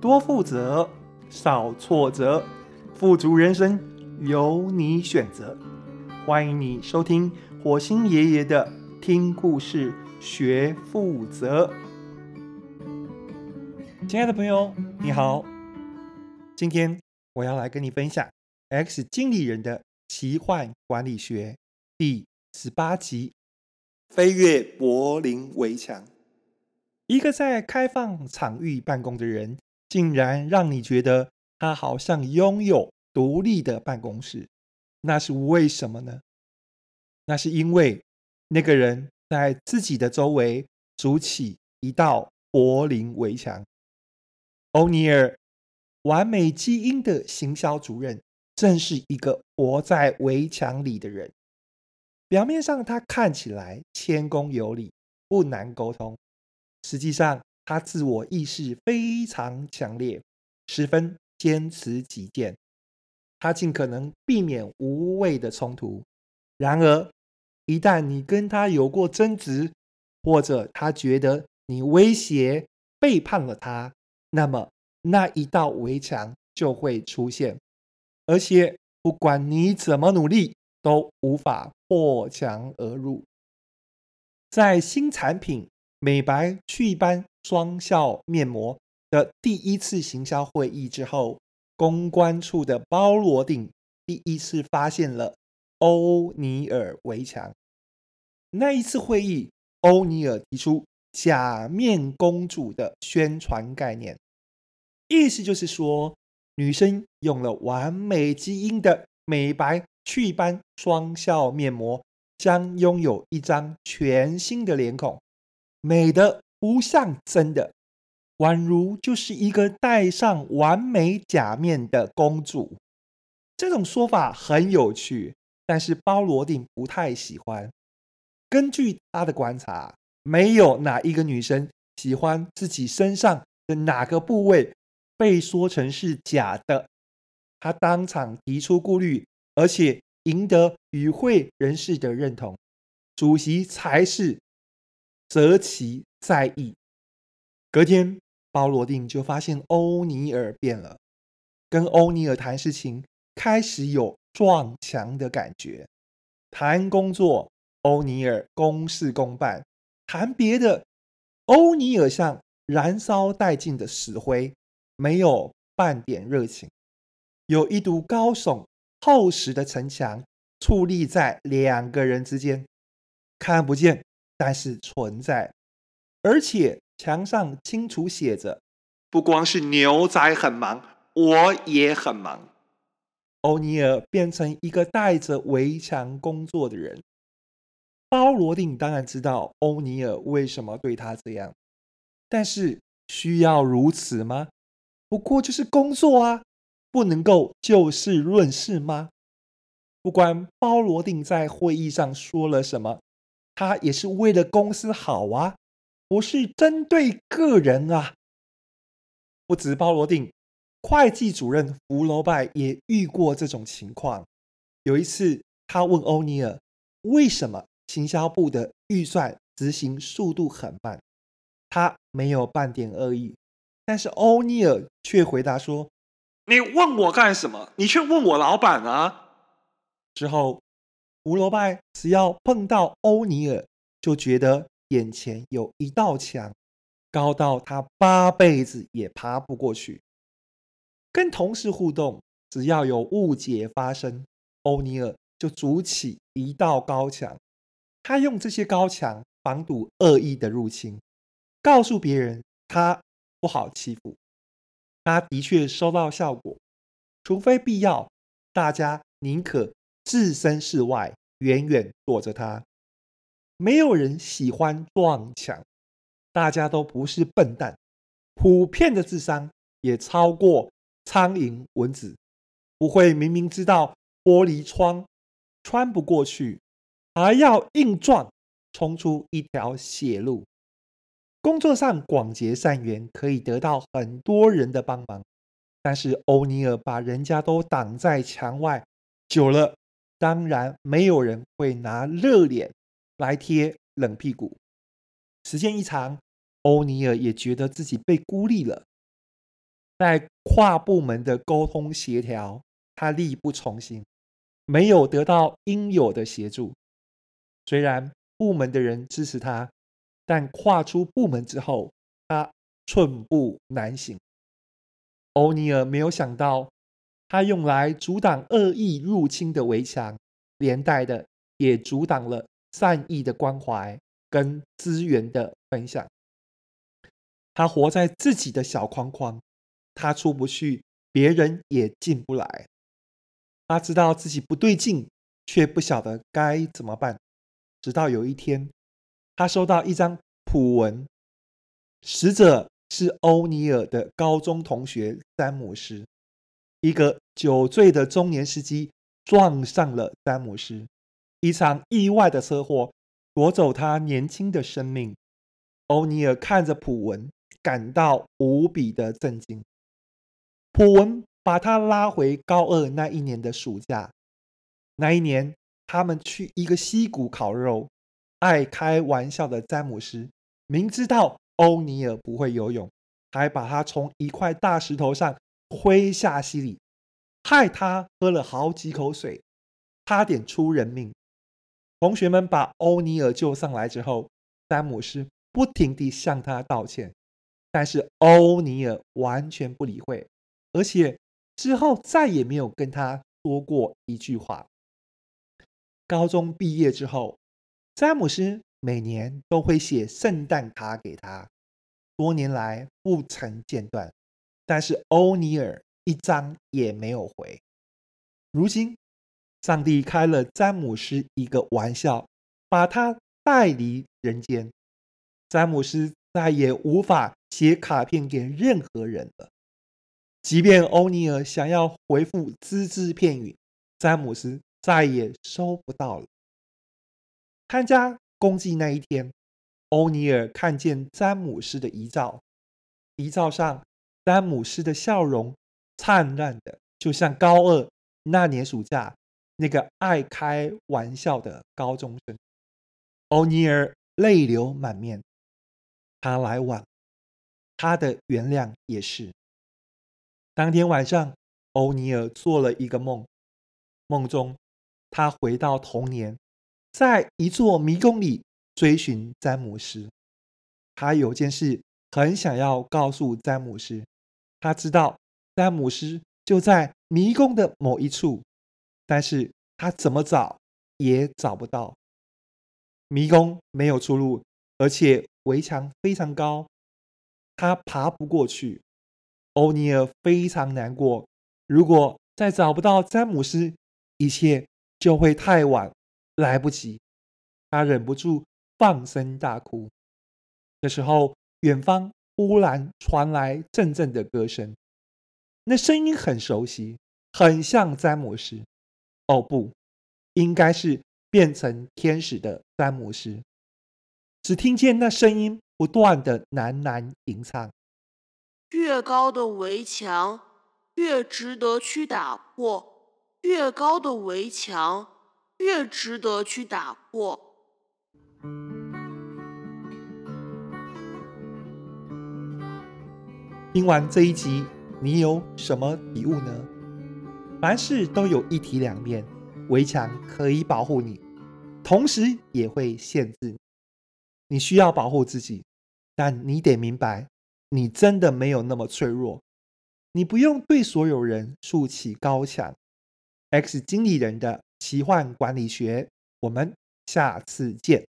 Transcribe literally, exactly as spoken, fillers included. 多负责，少挫折，富足人生由你选择。欢迎你收听火星爷爷的听故事学负责。亲爱的朋友，你好，今天我要来跟你分享 X 经理人的奇幻管理学第十八集，飞越柏林围墙。一个在开放场域办公的人，竟然让你觉得他好像拥有独立的办公室，那是为什么呢？那是因为那个人在自己的周围筑起一道柏林围墙。欧尼尔，完美基因的行销主任，正是一个活在围墙里的人。表面上他看起来谦恭有礼，不难沟通，实际上他自我意识非常强烈，十分坚持己见。他尽可能避免无谓的冲突。然而，一旦你跟他有过争执，或者他觉得你威胁、背叛了他，那么那一道围墙就会出现，而且不管你怎么努力，都无法破墙而入。在新产品美白祛斑双效面膜的第一次行销会议之后，公关处的包罗定第一次发现了欧尼尔围墙。那一次会议，欧尼尔提出假面公主的宣传概念，意思就是说，女生用了完美基因的美白祛斑双效面膜，将拥有一张全新的脸孔，美的不像真的，宛如就是一个戴上完美假面的公主。这种说法很有趣，但是包罗定不太喜欢。根据他的观察，没有哪一个女生喜欢自己身上的哪个部位被说成是假的。他当场提出顾虑，而且赢得与会人士的认同。主席才是择其在意。隔天，包罗定就发现欧尼尔变了，跟欧尼尔谈事情开始有撞墙的感觉。谈工作，欧尼尔公事公办；谈别的，欧尼尔像燃烧殆尽的死灰，没有半点热情。有一堵高耸厚实的城墙矗立在两个人之间，看不见，但是存在，而且墙上清楚写着，不光是牛仔很忙，我也很忙。欧尼尔变成一个带着围墙工作的人。包罗定当然知道欧尼尔为什么对他这样，但是需要如此吗？不过就是工作啊，不能够就事论事吗？不管包罗定在会议上说了什么，他也是为了公司好啊，不是针对个人啊。不止包罗定，会计主任福楼拜也遇过这种情况。有一次，他问欧尼尔，为什么行销部的预算执行速度很慢？他没有半点恶意，但是欧尼尔却回答说，你问我干什么？你却问我老板啊。之后福楼拜只要碰到欧尼尔，就觉得眼前有一道墙，高到他八辈子也爬不过去。跟同事互动，只要有误解发生，欧尼尔就筑起一道高墙。他用这些高墙防堵恶意的入侵，告诉别人他不好欺负。他的确收到效果，除非必要，大家宁可置身事外，远远躲着他。没有人喜欢撞墙，大家都不是笨蛋，普遍的智商也超过苍蝇蚊子，不会明明知道玻璃窗穿不过去，还要硬撞，冲出一条血路。工作上广结善缘，可以得到很多人的帮忙，但是欧尼尔把人家都挡在墙外，久了当然没有人会拿热脸来贴冷屁股。时间一长，欧尼尔也觉得自己被孤立了。在跨部门的沟通协调，他力不从心，没有得到应有的协助。虽然部门的人支持他，但跨出部门之后，他寸步难行。欧尼尔没有想到，他用来阻挡恶意入侵的围墙，连带的也阻挡了善意的关怀跟资源的分享。他活在自己的小框框，他出不去，别人也进不来。他知道自己不对劲，却不晓得该怎么办。直到有一天，他收到一张普文，使者是欧尼尔的高中同学詹姆斯。一个酒醉的中年司机撞上了詹姆斯，一场意外的车祸夺走他年轻的生命。欧尼尔看着普文，感到无比的震惊。普文把他拉回高二那一年的暑假。那一年，他们去一个溪谷烤肉。爱开玩笑的詹姆斯明知道欧尼尔不会游泳，还把他从一块大石头上挥下溪里，害他喝了好几口水，差点出人命。同学们把欧尼尔救上来之后，詹姆斯不停地向他道歉，但是欧尼尔完全不理会，而且之后再也没有跟他说过一句话。高中毕业之后，詹姆斯每年都会写圣诞卡给他，多年来不曾间断，但是欧尼尔一张也没有回。如今上帝开了詹姆斯一个玩笑，把他带离人间。詹姆斯再也无法写卡片给任何人了。即便欧尼尔想要回复只字片语，詹姆斯再也收不到了。参加公祭那一天，欧尼尔看见詹姆斯的遗照，遗照上詹姆斯的笑容灿烂的，就像高二那年暑假那个爱开玩笑的高中生。欧尼尔泪流满面，他来晚，他的原谅也是。当天晚上，欧尼尔做了一个梦，梦中他回到童年，在一座迷宫里追寻詹姆斯。他有件事很想要告诉詹姆斯，他知道詹姆斯就在迷宫的某一处，但是他怎么找也找不到。迷宫没有出路，而且围墙非常高，他爬不过去。欧尼尔非常难过，如果再找不到詹姆斯，一切就会太晚，来不及。他忍不住放声大哭。这时候，远方忽然传来阵阵的歌声，那声音很熟悉，很像詹姆斯。哦不，应该是变成天使的詹姆斯。只听见那声音不断的喃喃吟唱：越高的围墙越值得去打破，越高的围墙越值得去打破。听完这一集，你有什么体悟呢？凡事都有一体两面，围墙可以保护你，同时也会限制你。你需要保护自己，但你得明白，你真的没有那么脆弱。你不用对所有人竖起高墙。X 经理人的奇幻管理学，我们下次见。